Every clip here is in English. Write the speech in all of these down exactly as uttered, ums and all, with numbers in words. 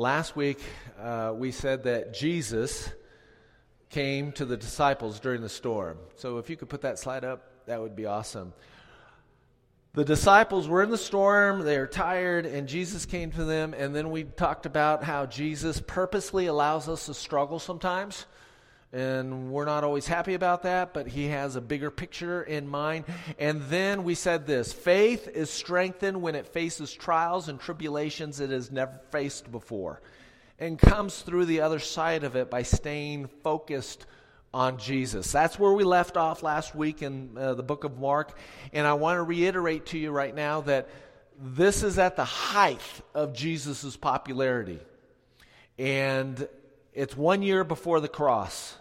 Last week, uh, we said that Jesus came to the disciples during the storm. So if you could put that slide up, that would be awesome. The disciples were in the storm, they were tired, and Jesus came to them. And then we talked about how Jesus purposely allows us to struggle sometimes. And we're not always happy about that, but he has a bigger picture in mind. And then we said this, faith is strengthened when it faces trials and tribulations it has never faced before, and comes through the other side of it by staying focused on Jesus. That's where we left off last week in uh, the book of Mark. And I want to reiterate to you right now that this is at the height of Jesus' popularity. And it's one year before the cross.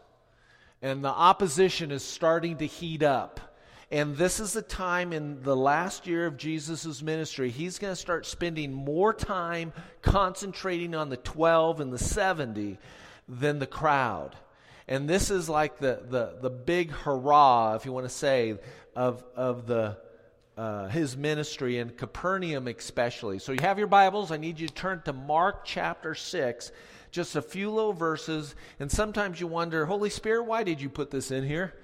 And the opposition is starting to heat up. And this is the time in the last year of Jesus' ministry, he's going to start spending more time concentrating on the twelve and the seventy than the crowd. And this is like the the, the big hurrah, if you want to say, of of the uh, his ministry in Capernaum especially. So you have your Bibles. I need you to turn to Mark chapter six, just a few little verses. And sometimes you wonder, Holy Spirit, why did you put this in here?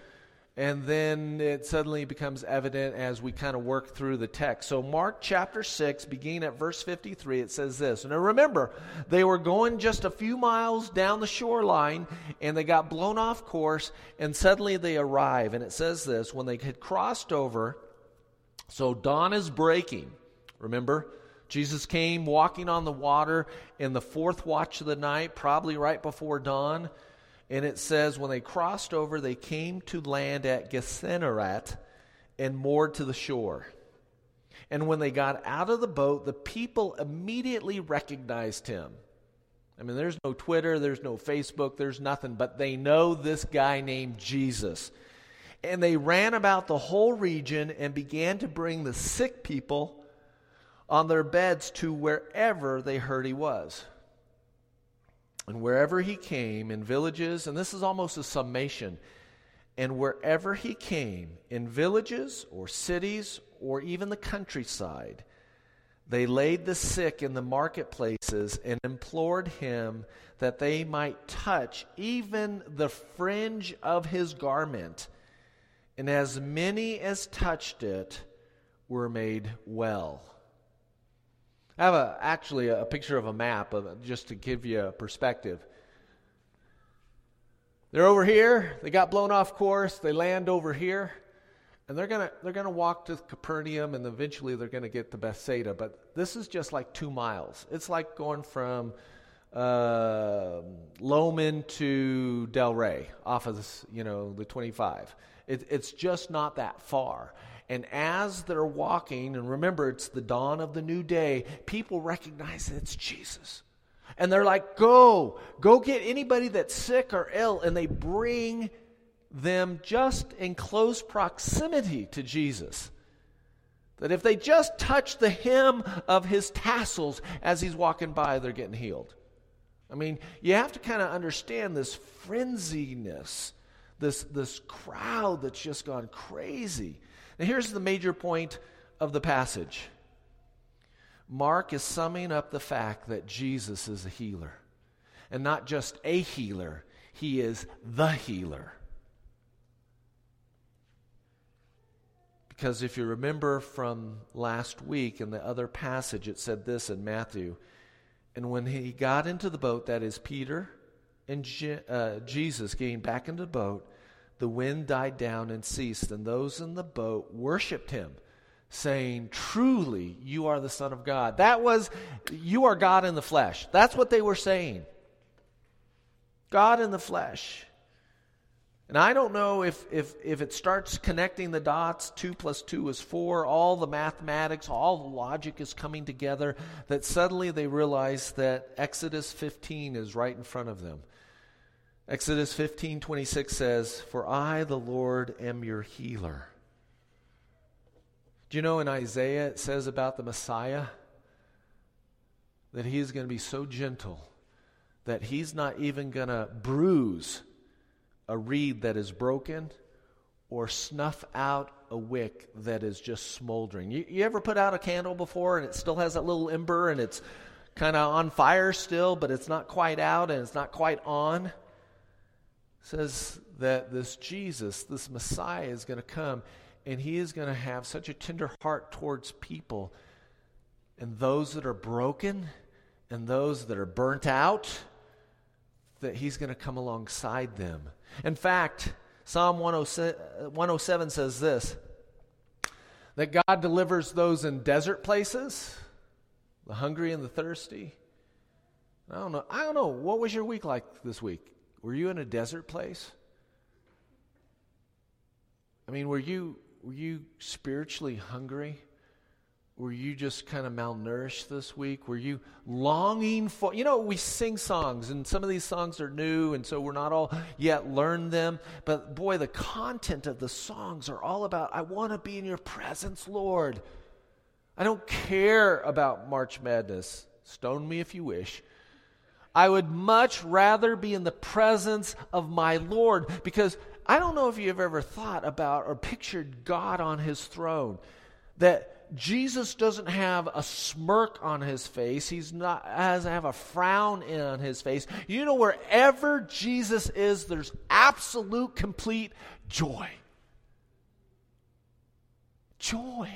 And then it suddenly becomes evident as we kind of work through the text. So Mark chapter six, beginning at verse fifty-three, it says this. Now remember, they were going just a few miles down the shoreline, and they got blown off course, and suddenly they arrive. And it says this, when they had crossed over, so dawn is breaking. Remember, Jesus came walking on the water in the fourth watch of the night, probably right before dawn. And it says, when they crossed over, they came to land at Gennesaret and moored to the shore. And when they got out of the boat, the people immediately recognized him. I mean, there's no Twitter, there's no Facebook, there's nothing, but they know this guy named Jesus. And they ran about the whole region and began to bring the sick people on their beds to wherever they heard he was. And wherever he came, in villages, and this is almost a summation, and wherever he came, in villages or cities or even the countryside, they laid the sick in the marketplaces and implored him that they might touch even the fringe of his garment. And as many as touched it were made well. I have a, actually a picture of a map of, just to give you a perspective. They're over here. They got blown off course. They land over here, and they're gonna they're gonna walk to Capernaum, and eventually they're gonna get to Bethsaida. But this is just like two miles. It's like going from uh, Lohmann to Del Rey off of this, you know, the twenty-five. It, it's just not that far. And as they're walking, and remember, it's the dawn of the new day, people recognize that it's Jesus. And they're like, go, go get anybody that's sick or ill. And they bring them just in close proximity to Jesus. That if they just touch the hem of his tassels as he's walking by, they're getting healed. I mean, you have to kind of understand this frenziness, this, this crowd that's just gone crazy. Now here's the major point of the passage. Mark is summing up the fact that Jesus is a healer. And not just a healer, he is the healer. Because if you remember from last week in the other passage, it said this in Matthew. And when he got into the boat, that is Peter and Je- uh, Jesus getting back into the boat, the wind died down and ceased, and those in the boat worshipped him, saying, truly, you are the Son of God. That was, you are God in the flesh. That's what they were saying. God in the flesh. And I don't know if if if it starts connecting the dots, two plus two is four, all the mathematics, all the logic is coming together, that suddenly they realize that Exodus fifteen is right in front of them. Exodus fifteen twenty-six says, for I, the Lord, am your healer. Do you know in Isaiah it says about the Messiah that he is going to be so gentle that he's not even going to bruise a reed that is broken or snuff out a wick that is just smoldering. You, you ever put out a candle before and it still has that little ember and it's kind of on fire still, but it's not quite out and it's not quite on. It says that this Jesus, this Messiah, is going to come, and he is going to have such a tender heart towards people, and those that are broken and those that are burnt out, that he's going to come alongside them. In fact, Psalm one oh seven says this, that God delivers those in desert places, the hungry and the thirsty. I don't know. I don't know. What was your week like this week? Were you in a desert place? I mean, were you were you spiritually hungry? Were you just kind of malnourished this week? Were you longing for, you know, we sing songs, and some of these songs are new, and so we're not all yet learned them. But boy, the content of the songs are all about, I want to be in your presence, Lord. I don't care about March Madness. Stone me if you wish. I would much rather be in the presence of my Lord, because I don't know if you've ever thought about or pictured God on his throne, that Jesus doesn't have a smirk on his face. He's not has have a frown in on his face. You know, wherever Jesus is, there's absolute, complete joy. Joy.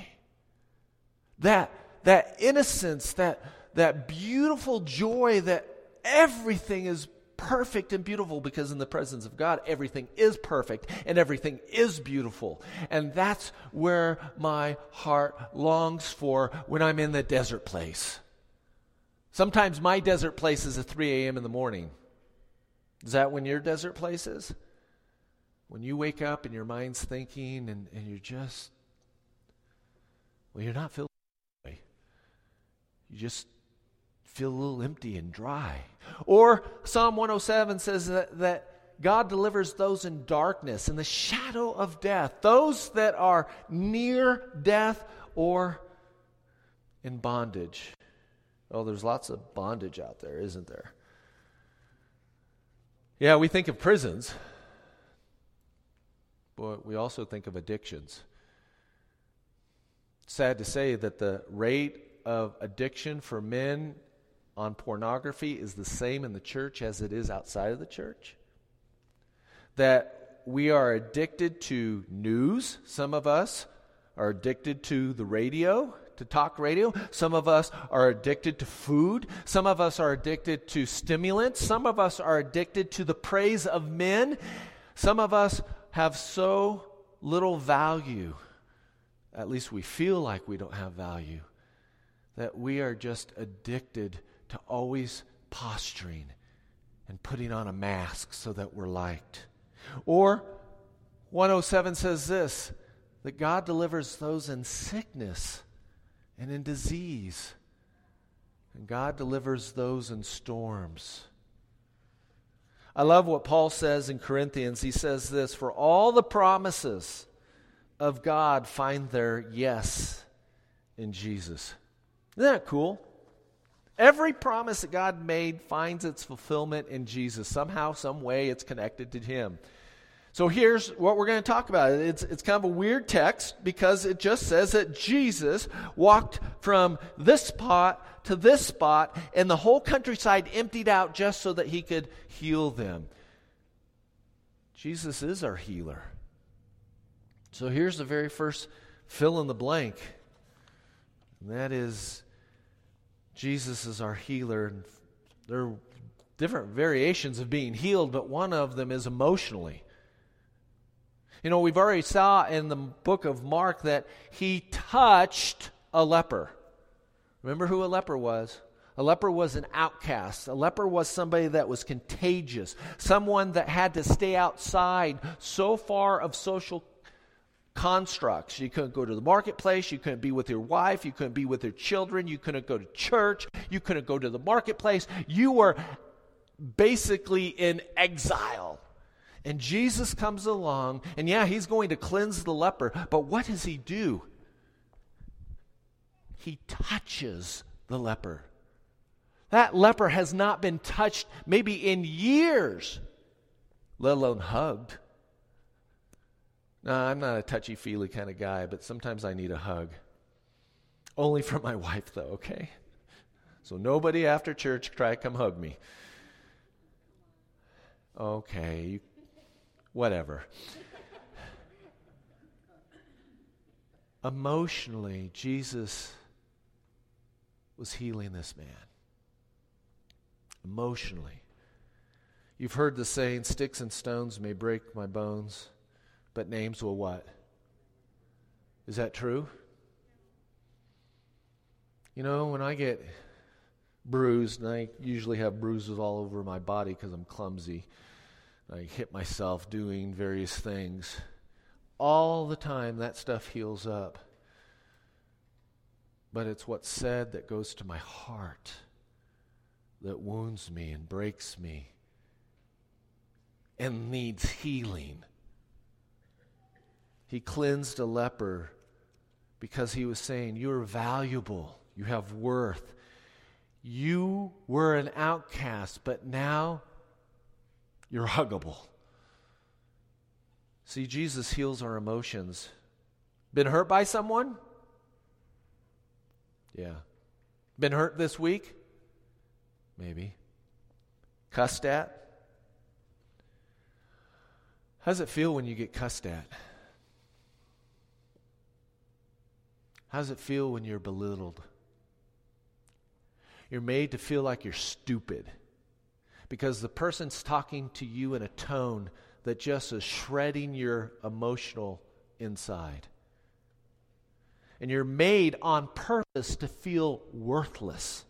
That that innocence, that that beautiful joy, that everything is perfect and beautiful, because in the presence of God, everything is perfect and everything is beautiful. And that's where my heart longs for when I'm in the desert place. Sometimes my desert place is at three a.m. in the morning. Is that when your desert place is? When you wake up and your mind's thinking and, and you're just, well, you're not feeling that way. You just feel a little empty and dry. Or Psalm one oh seven says that, that God delivers those in darkness, in the shadow of death, those that are near death or in bondage. Oh, there's lots of bondage out there, isn't there? Yeah, we think of prisons, but we also think of addictions. It's sad to say that the rate of addiction for men on pornography is the same in the church as it is outside of the church. That we are addicted to news. Some of us are addicted to the radio, to talk radio. Some of us are addicted to food. Some of us are addicted to stimulants. Some of us are addicted to the praise of men. Some of us have so little value, at least we feel like we don't have value, that we are just addicted to always posturing and putting on a mask so that we're liked. Or one oh seven says this, that God delivers those in sickness and in disease, and God delivers those in storms. I love what Paul says in Corinthians. He says this, for all the promises of God find their yes in Jesus. Isn't that cool? Every promise that God made finds its fulfillment in Jesus. Somehow, some way, it's connected to him. So here's what we're going to talk about. It's, it's kind of a weird text because it just says that Jesus walked from this spot to this spot, and the whole countryside emptied out just so that he could heal them. Jesus is our healer. So here's the very first fill in the blank, and that is Jesus is our healer. And there are different variations of being healed, but one of them is emotionally. You know, we've already saw in the book of Mark that he touched a leper. Remember who a leper was? A leper was an outcast. A leper was somebody that was contagious, someone that had to stay outside so far of social constructs. You couldn't go to the marketplace, you couldn't be with your wife, you couldn't be with your children, you couldn't go to church, you couldn't go to the marketplace. You were basically in exile. And Jesus comes along, and yeah, he's going to cleanse the leper, but what does he do? He touches the leper. That leper has not been touched maybe in years, let alone hugged. No, I'm not a touchy-feely kind of guy, but sometimes I need a hug. Only from my wife, though, okay? So nobody after church try to come hug me. Okay, whatever. Emotionally, Jesus was healing this man. Emotionally. You've heard the saying, sticks and stones may break my bones, but names will what? Is that true? You know, when I get bruised, and I usually have bruises all over my body because I'm clumsy, I hit myself doing various things. All the time that stuff heals up. But it's what's said that goes to my heart that wounds me and breaks me and needs healing. He cleansed a leper because he was saying, you're valuable, you have worth. You were an outcast, but now you're huggable. See, Jesus heals our emotions. Been hurt by someone? Yeah. Been hurt this week? Maybe. Cussed at? How does it feel when you get cussed at? How does it feel when you're belittled? You're made to feel like you're stupid because the person's talking to you in a tone that just is shredding your emotional inside. And you're made on purpose to feel worthless,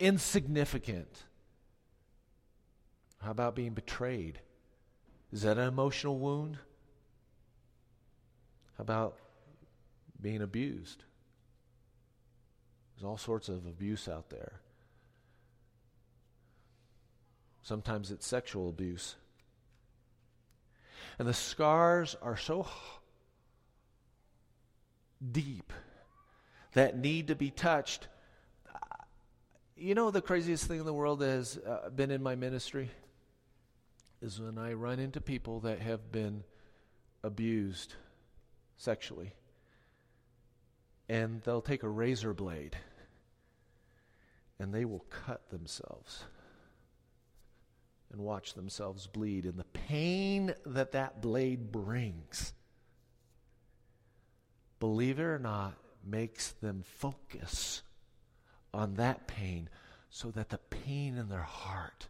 insignificant. How about being betrayed? Is that an emotional wound? How about being abused? There's all sorts of abuse out there. Sometimes it's sexual abuse. And the scars are so deep that need to be touched. You know, the craziest thing in the world that has uh, been in my ministry is when I run into people that have been abused sexually, and they'll take a razor blade and they will cut themselves and watch themselves bleed, and the pain that that blade brings, believe it or not, makes them focus on that pain so that the pain in their heart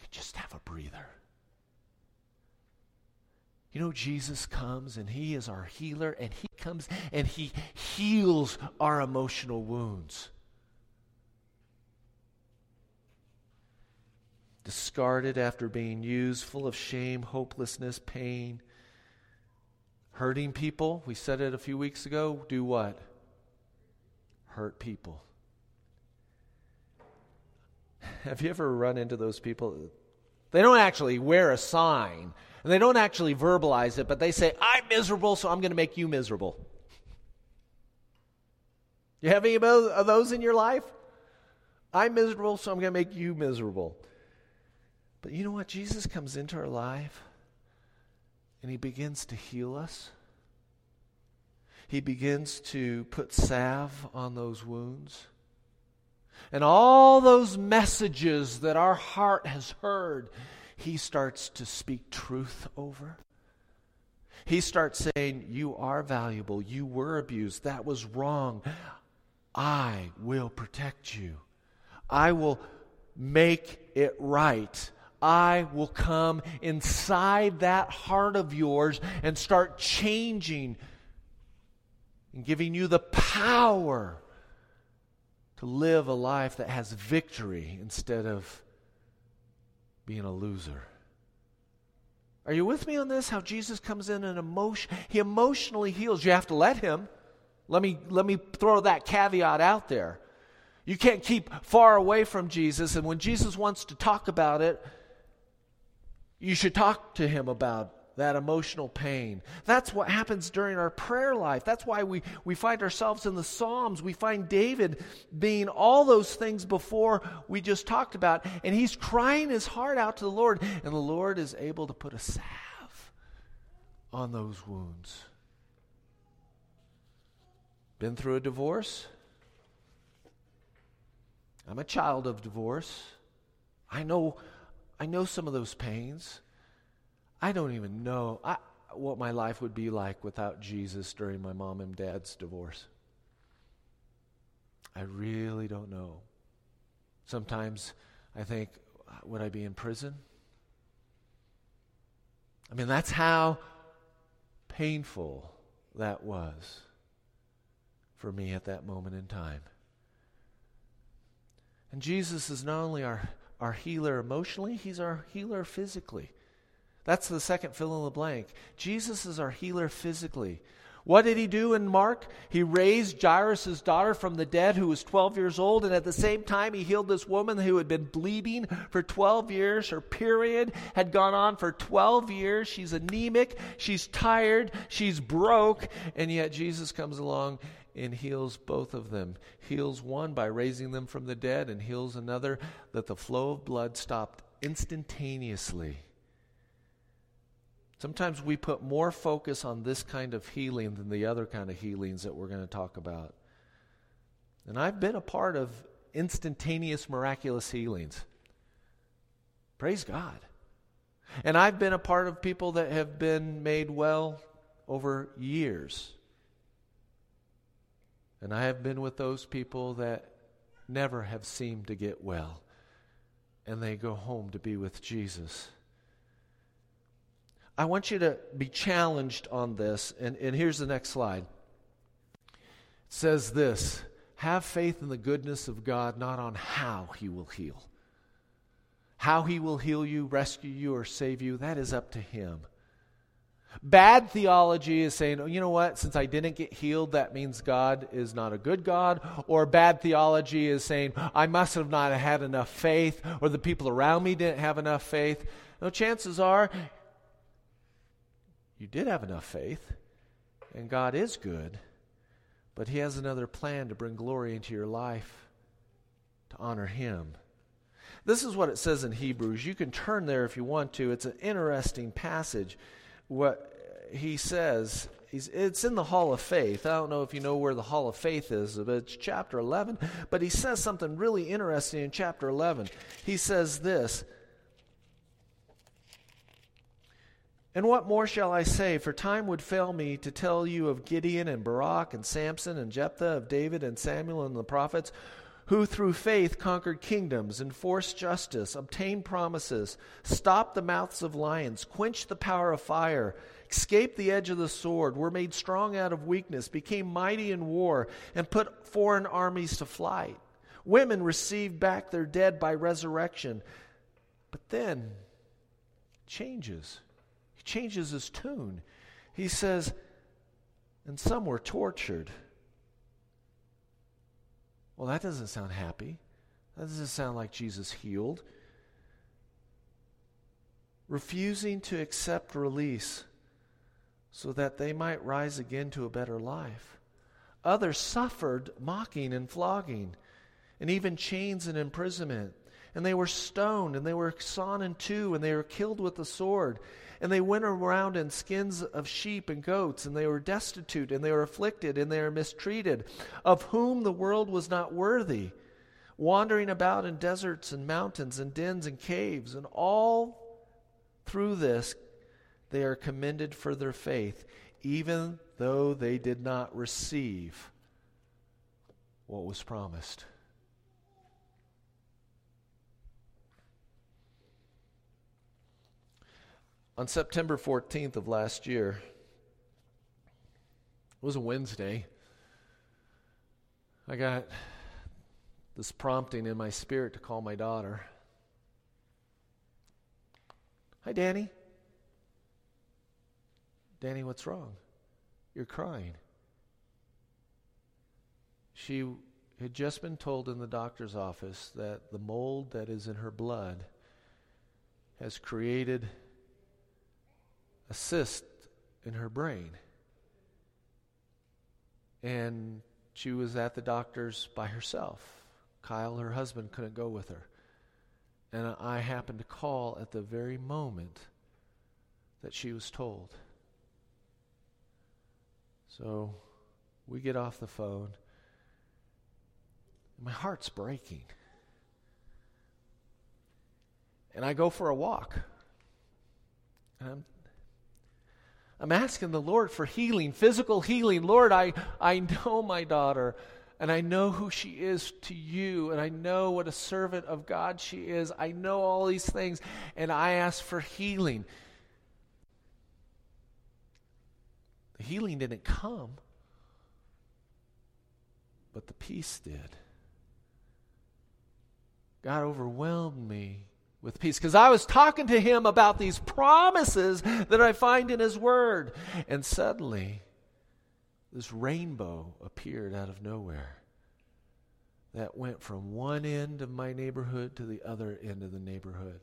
can just have a breather. You know, Jesus comes and he is our healer, and he comes and he heals our emotional wounds. Discarded after being used, full of shame, hopelessness, pain. Hurting people, we said it a few weeks ago, do what? Hurt people. Have you ever run into those people? They don't actually wear a sign, and they don't actually verbalize it, but they say, I'm miserable, so I'm going to make you miserable. You have any of those in your life? I'm miserable, so I'm going to make you miserable. But you know what? Jesus comes into our life and he begins to heal us. He begins to put salve on those wounds. And all those messages that our heart has heard, he starts to speak truth over. He starts saying, you are valuable. You were abused. That was wrong. I will protect you. I will make it right. I will come inside that heart of yours and start changing and giving you the power to live a life that has victory instead of being a loser. Are you with me on this? How Jesus comes in and emotion, he emotionally heals. You have to let him. Let me, let me throw that caveat out there. You can't keep far away from Jesus, and when Jesus wants to talk about it, you should talk to him about that emotional pain. That's what happens during our prayer life. That's why we, we find ourselves in the Psalms. We find David being all those things before we just talked about. And he's crying his heart out to the Lord. And the Lord is able to put a salve on those wounds. Been through a divorce? I'm a child of divorce. I know I know some of those pains. I don't even know I, what my life would be like without Jesus during my mom and dad's divorce. I really don't know. Sometimes I think, would I be in prison? I mean, that's how painful that was for me at that moment in time. And Jesus is not only our, our healer emotionally, he's our healer physically. That's the second fill in the blank. Jesus is our healer physically. What did he do in Mark? He raised Jairus' daughter from the dead who was twelve years old, and at the same time he healed this woman who had been bleeding for twelve years. Her period had gone on for twelve years. She's anemic, she's tired, she's broke, and yet Jesus comes along and heals both of them. Heals one by raising them from the dead, and heals another that the flow of blood stopped instantaneously. Sometimes we put more focus on this kind of healing than the other kind of healings that we're going to talk about. And I've been a part of instantaneous miraculous healings. Praise God. And I've been a part of people that have been made well over years. And I have been with those people that never have seemed to get well. And they go home to be with Jesus. I want you to be challenged on this, and, and here's the next slide. It says this: have faith in the goodness of God, not on how he will heal. How he will heal you, rescue you, or save you, that is up to him. Bad theology is saying, oh, you know what, since I didn't get healed, that means God is not a good God. Or bad theology is saying, I must have not had enough faith, or the people around me didn't have enough faith. No, chances are, you did have enough faith, and God is good, but he has another plan to bring glory into your life, to honor him. This is what it says in Hebrews. You can turn there if you want to. It's an interesting passage. What he says, he's, it's in the Hall of Faith. I don't know if you know where the Hall of Faith is, but it's chapter eleven. But he says something really interesting in chapter eleven. He says this: and what more shall I say? For time would fail me to tell you of Gideon and Barak and Samson and Jephthah, of David and Samuel and the prophets, who through faith conquered kingdoms, enforced justice, obtained promises, stopped the mouths of lions, quenched the power of fire, escaped the edge of the sword, were made strong out of weakness, became mighty in war, and put foreign armies to flight. Women received back their dead by resurrection. But then, changes. changes his tune. He says, and some were tortured. Well, that doesn't sound happy. That doesn't sound like Jesus healed. Refusing to accept release so that they might rise again to a better life. Others suffered mocking and flogging, and even chains and imprisonment. And they were stoned, and they were sawn in two, and they were killed with the sword. And they went around in skins of sheep and goats, and they were destitute, and they were afflicted, and they were mistreated, of whom the world was not worthy, wandering about in deserts and mountains and dens and caves. And all through this they are commended for their faith, even though they did not receive what was promised. On September fourteenth of last year, it was a Wednesday, I got this prompting in my spirit to call my daughter. Hi, Danny. Danny, what's wrong? You're crying. She had just been told in the doctor's office that the mold that is in her blood has created a cyst in her brain. And she was at the doctor's by herself. Kyle, her husband, couldn't go with her. And I happened to call at the very moment that she was told. So we get off the phone. My heart's breaking. and I go for a walk. And I'm, I'm asking the Lord for healing, physical healing. Lord, I, I know my daughter, and I know who she is to you, and I know what a servant of God she is. I know all these things, and I ask for healing. The healing didn't come, but the peace did. God overwhelmed me with peace because I was talking to him about these promises that I find in his word. And suddenly, this rainbow appeared out of nowhere that went from one end of my neighborhood to the other end of the neighborhood.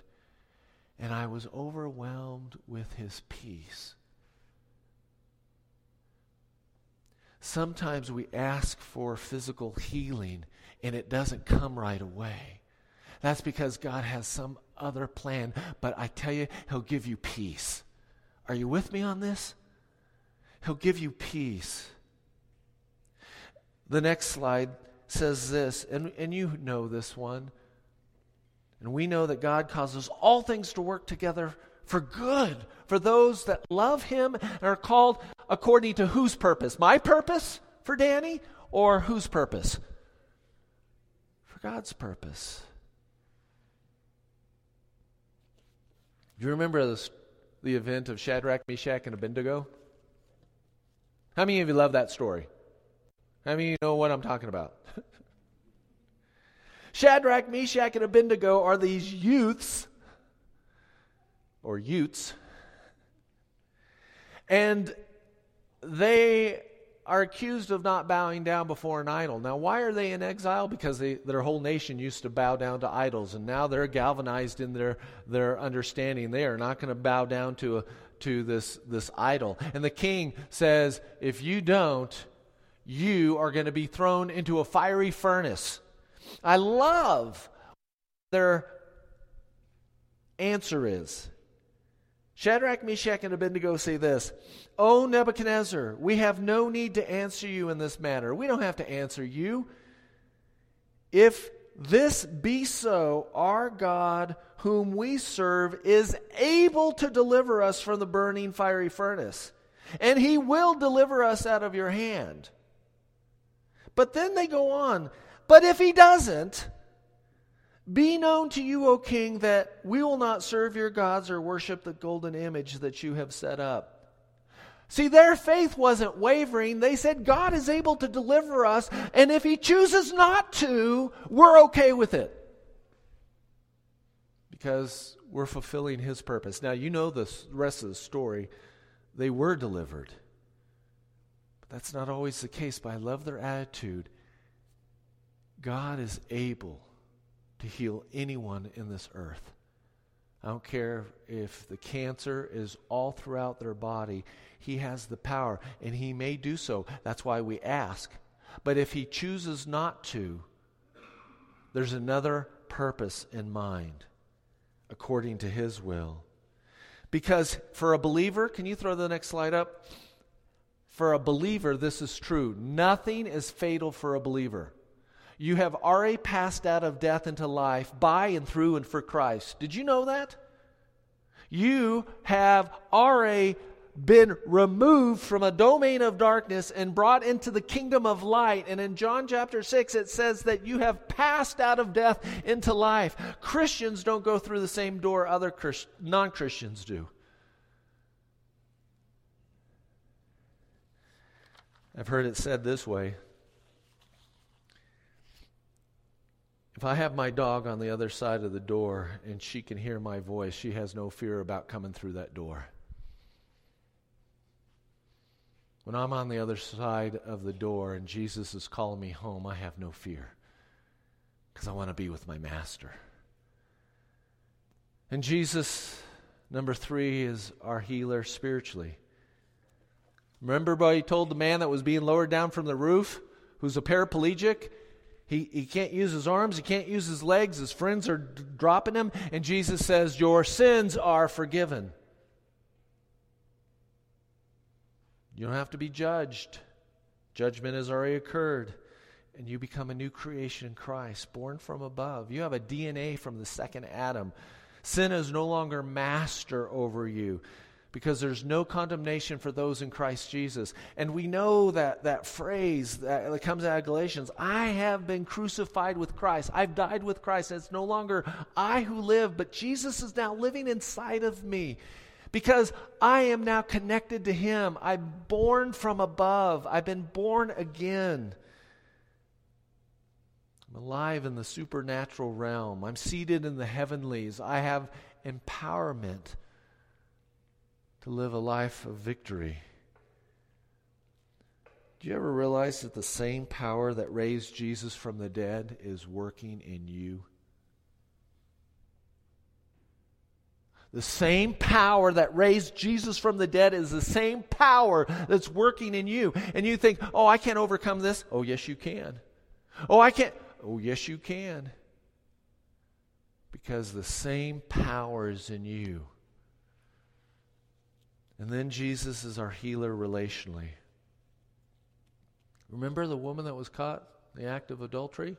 And I was overwhelmed with his peace. Sometimes we ask for physical healing and it doesn't come right away. That's because God has some other plan, but I tell you, he'll give you peace. Are you with me on this? He'll give you peace. The next slide says this, and, and you know this one. And we know that God causes all things to work together for good, for those that love him and are called according to whose purpose? My purpose for Danny, or whose purpose? For God's purpose. Do you remember this, the event of Shadrach, Meshach, and Abednego? How many of you love that story? How many of you know what I'm talking about? Shadrach, Meshach, and Abednego are these youths, or Utes, and they are accused of not bowing down before an idol. Now, why are they in exile? Because they, their whole nation used to bow down to idols, and now they're galvanized in their, their understanding. They are not going to bow down to a, to this, this idol. And the king says, if you don't, you are going to be thrown into a fiery furnace. I love their answer is, Shadrach, Meshach, and Abednego say this, O Nebuchadnezzar, we have no need to answer you in this matter. We don't have to answer you. If this be so, our God, whom we serve, is able to deliver us from the burning fiery furnace, and he will deliver us out of your hand. But then they go on, but if he doesn't, be known to you, O king, that we will not serve your gods or worship the golden image that you have set up. See, their faith wasn't wavering. They said, God is able to deliver us, and if he chooses not to, we're okay with it. Because we're fulfilling his purpose. Now, you know the rest of the story. They were delivered. But that's not always the case, but I love their attitude. God is able to heal anyone in this earth. I don't care if the cancer is all throughout their body. He has the power, and he may do so. That's why we ask. But if he chooses not to, there's another purpose in mind, according to his will. Because for a believer, can you throw the next slide up? For a believer, this is true. Nothing is fatal for a believer. You have already passed out of death into life by and through and for Christ. Did you know that? You have already been removed from a domain of darkness and brought into the kingdom of light. And in John chapter six, it says that you have passed out of death into life. Christians don't go through the same door other Christ- non-Christians do. I've heard it said this way. If I have my dog on the other side of the door and she can hear my voice, she has no fear about coming through that door. When I'm on the other side of the door and Jesus is calling me home, I have no fear because I want to be with my master. And Jesus, number three, is our healer spiritually. Remember what he told the man that was being lowered down from the roof, who's a paraplegic? He he can't use his arms. He can't use his legs. His friends are d- dropping him. And Jesus says, your sins are forgiven. You don't have to be judged. Judgment has already occurred. And you become a new creation in Christ, born from above. You have a D N A from the second Adam. Sin is no longer master over you, because there's no condemnation for those in Christ Jesus. And we know that that phrase that comes out of Galatians, I have been crucified with Christ. I've died with Christ. It's no longer I who live, but Jesus is now living inside of me, because I am now connected to Him. I'm born from above. I've been born again. I'm alive in the supernatural realm. I'm seated in the heavenlies. I have empowerment to live a life of victory. Do you ever realize that the same power that raised Jesus from the dead is working in you? The same power that raised Jesus from the dead is the same power that's working in you. And you think, oh, I can't overcome this. Oh, yes, you can. Oh, I can't. Oh, yes, you can. Because the same power is in you. And then Jesus is our healer relationally. Remember the woman that was caught in the act of adultery?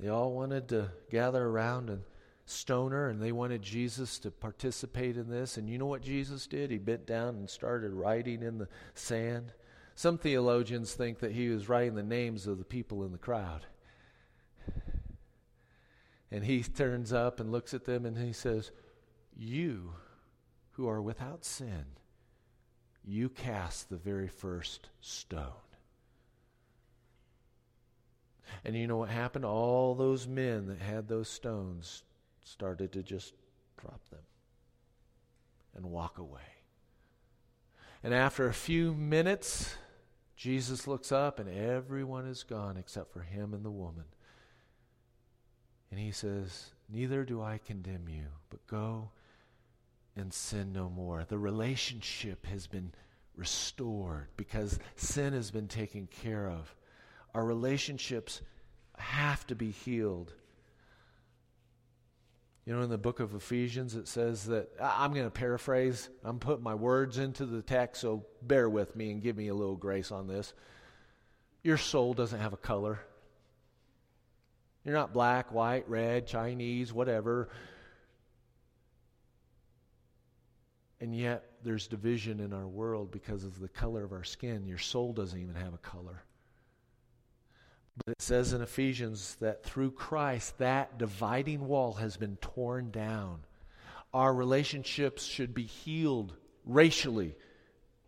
They all wanted to gather around and stone her, and they wanted Jesus to participate in this. And you know what Jesus did? He bent down and started writing in the sand. Some theologians think that he was writing the names of the people in the crowd. And he turns up and looks at them and he says, you who are without sin, you cast the very first stone. And you know what happened? All those men that had those stones started to just drop them and walk away. And after a few minutes, Jesus looks up and everyone is gone except for him and the woman. And he says, neither do I condemn you, but go and sin no more. The relationship has been restored because sin has been taken care of. Our relationships have to be healed. You know, in the book of Ephesians, it says that, I'm going to paraphrase, I'm putting my words into the text, so bear with me and give me a little grace on this. Your soul doesn't have a color. You're not black, white, red, Chinese, whatever. And yet there's division in our world because of the color of our skin. Your soul doesn't even have a color. But it says in Ephesians that through Christ, that dividing wall has been torn down. Our relationships should be healed racially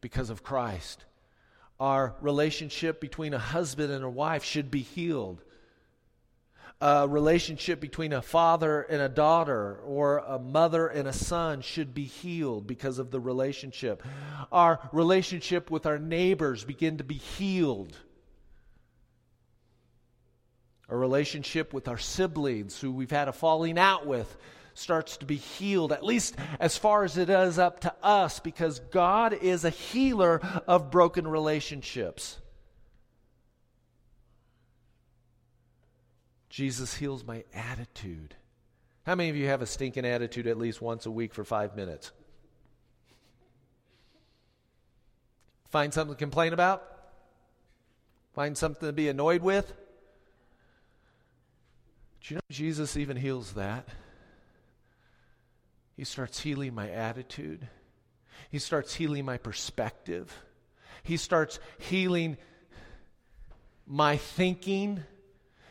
because of Christ. Our relationship between a husband and a wife should be healed. A relationship between a father and a daughter or a mother and a son should be healed because of the relationship. Our relationship with our neighbors begin to be healed. A relationship with our siblings who we've had a falling out with starts to be healed, at least as far as it is up to us, because God is a healer of broken relationships. Jesus heals my attitude. How many of you have a stinking attitude at least once a week for five minutes? Find something to complain about? Find something to be annoyed with? Do you know Jesus even heals that? He starts healing my attitude. He starts healing my perspective. He starts healing my thinking.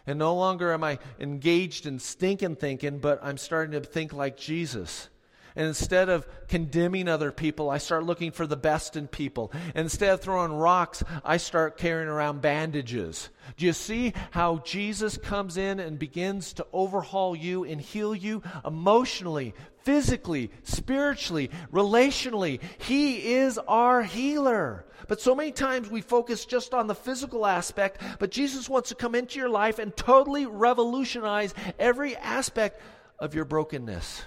And no longer am I engaged in stinking thinking, but I'm starting to think like Jesus. And instead of condemning other people, I start looking for the best in people. And instead of throwing rocks, I start carrying around bandages. Do you see how Jesus comes in and begins to overhaul you and heal you emotionally, physically, spiritually, relationally? He is our healer. But so many times we focus just on the physical aspect, but Jesus wants to come into your life and totally revolutionize every aspect of your brokenness,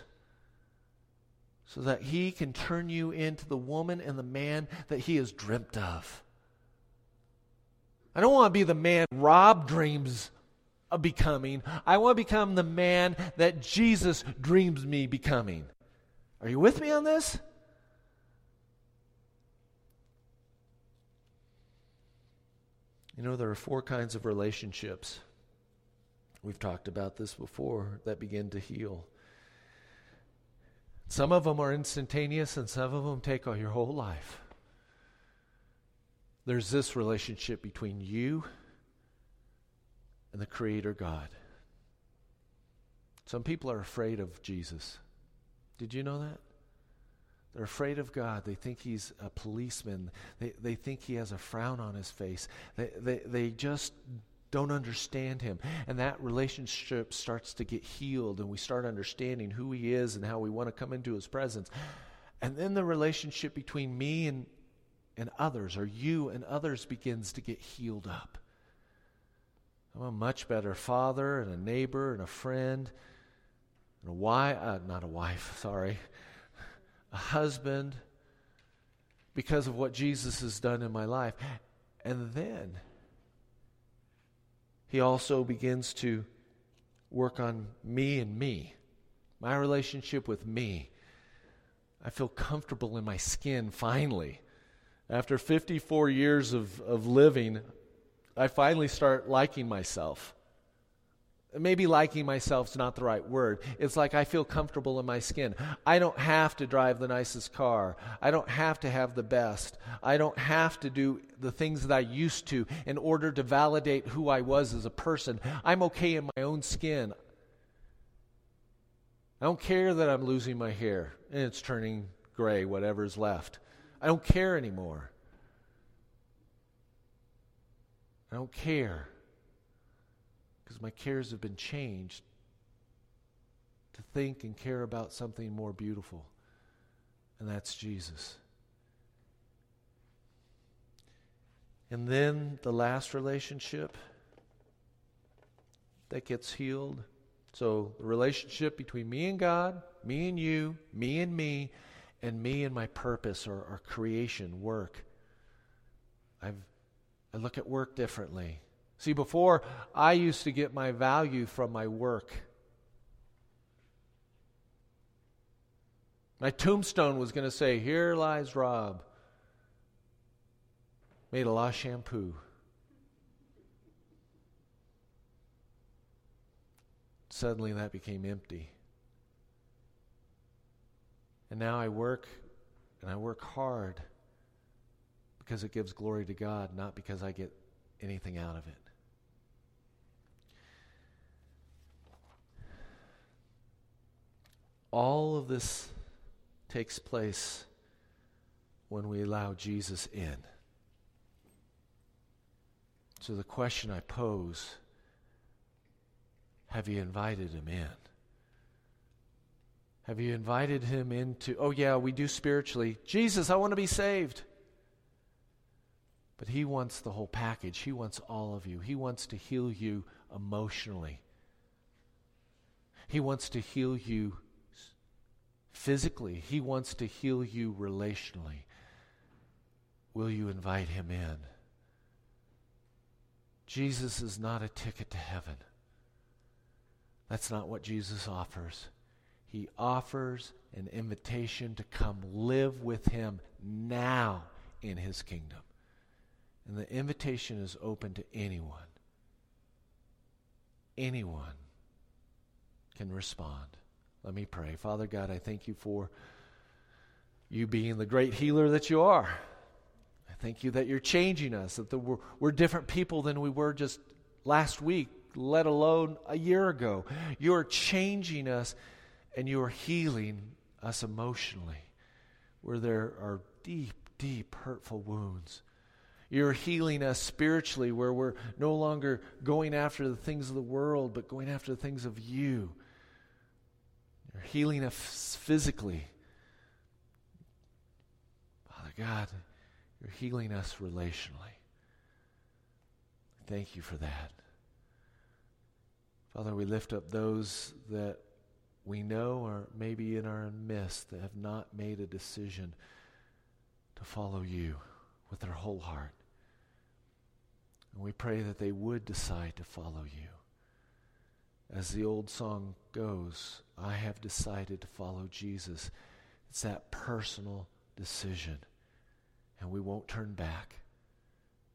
so that he can turn you into the woman and the man that he has dreamt of. I don't want to be the man Rob dreams of becoming. I want to become the man that Jesus dreams me becoming. Are you with me on this? You know, there are four kinds of relationships. We've talked about this before, that begin to heal. Some of them are instantaneous, and some of them take your whole life. There's this relationship between you and the Creator God. Some people are afraid of Jesus. Did you know that? They're afraid of God. They think he's a policeman. They they think he has a frown on his face. They they, they just don't understand him. And that relationship starts to get healed, and we start understanding who he is and how we want to come into his presence. And then the relationship between me and, and others, or you and others, begins to get healed up. I'm a much better father and a neighbor and a friend and a wife, uh, not a wife, sorry, a husband, because of what Jesus has done in my life. And then he also begins to work on me and me, my relationship with me. I feel comfortable in my skin finally. After fifty-four years of, of living, I finally start liking myself. Maybe liking myself is not the right word. It's like I feel comfortable in my skin. I don't have to drive the nicest car. I don't have to have the best. I don't have to do the things that I used to in order to validate who I was as a person. I'm okay in my own skin. I don't care that I'm losing my hair and it's turning gray, whatever's left. I don't care anymore. I don't care, because my cares have been changed to think and care about something more beautiful, and that's Jesus. And then the last relationship that gets healed. So the relationship between me and God, me and you, me and me, and me and my purpose or, or creation, work. I've I look at work differently. See, before, I used to get my value from my work. My tombstone was going to say, "Here lies Rob. Made a lot of shampoo." Suddenly that became empty. And now I work, and I work hard, because it gives glory to God, not because I get anything out of it. All of this takes place when we allow Jesus in. So the question I pose, have you invited him in? Have you invited him into, oh yeah, we do spiritually. Jesus, I want to be saved. But he wants the whole package. He wants all of you. He wants to heal you emotionally. He wants to heal you physically. He wants to heal you relationally. Will you invite him in? Jesus is not a ticket to heaven. That's not what Jesus offers. He offers an invitation to come live with him now in his kingdom. And the invitation is open to anyone. Anyone can respond. Let me pray. Father God, I thank you for you being the great healer that you are. I thank you that you're changing us, that the, we're, we're different people than we were just last week, let alone a year ago. You are changing us, and you are healing us emotionally, where there are deep, deep, hurtful wounds. You're healing us spiritually, where we're no longer going after the things of the world, but going after the things of you. You're healing us physically. Father God, you're healing us relationally. Thank you for that. Father, we lift up those that we know are maybe in our midst that have not made a decision to follow you with their whole heart. And we pray that they would decide to follow you. As the old song goes, I have decided to follow Jesus. It's that personal decision. And we won't turn back.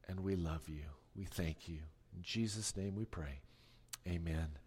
And we love you. We thank you. In Jesus' name we pray. Amen.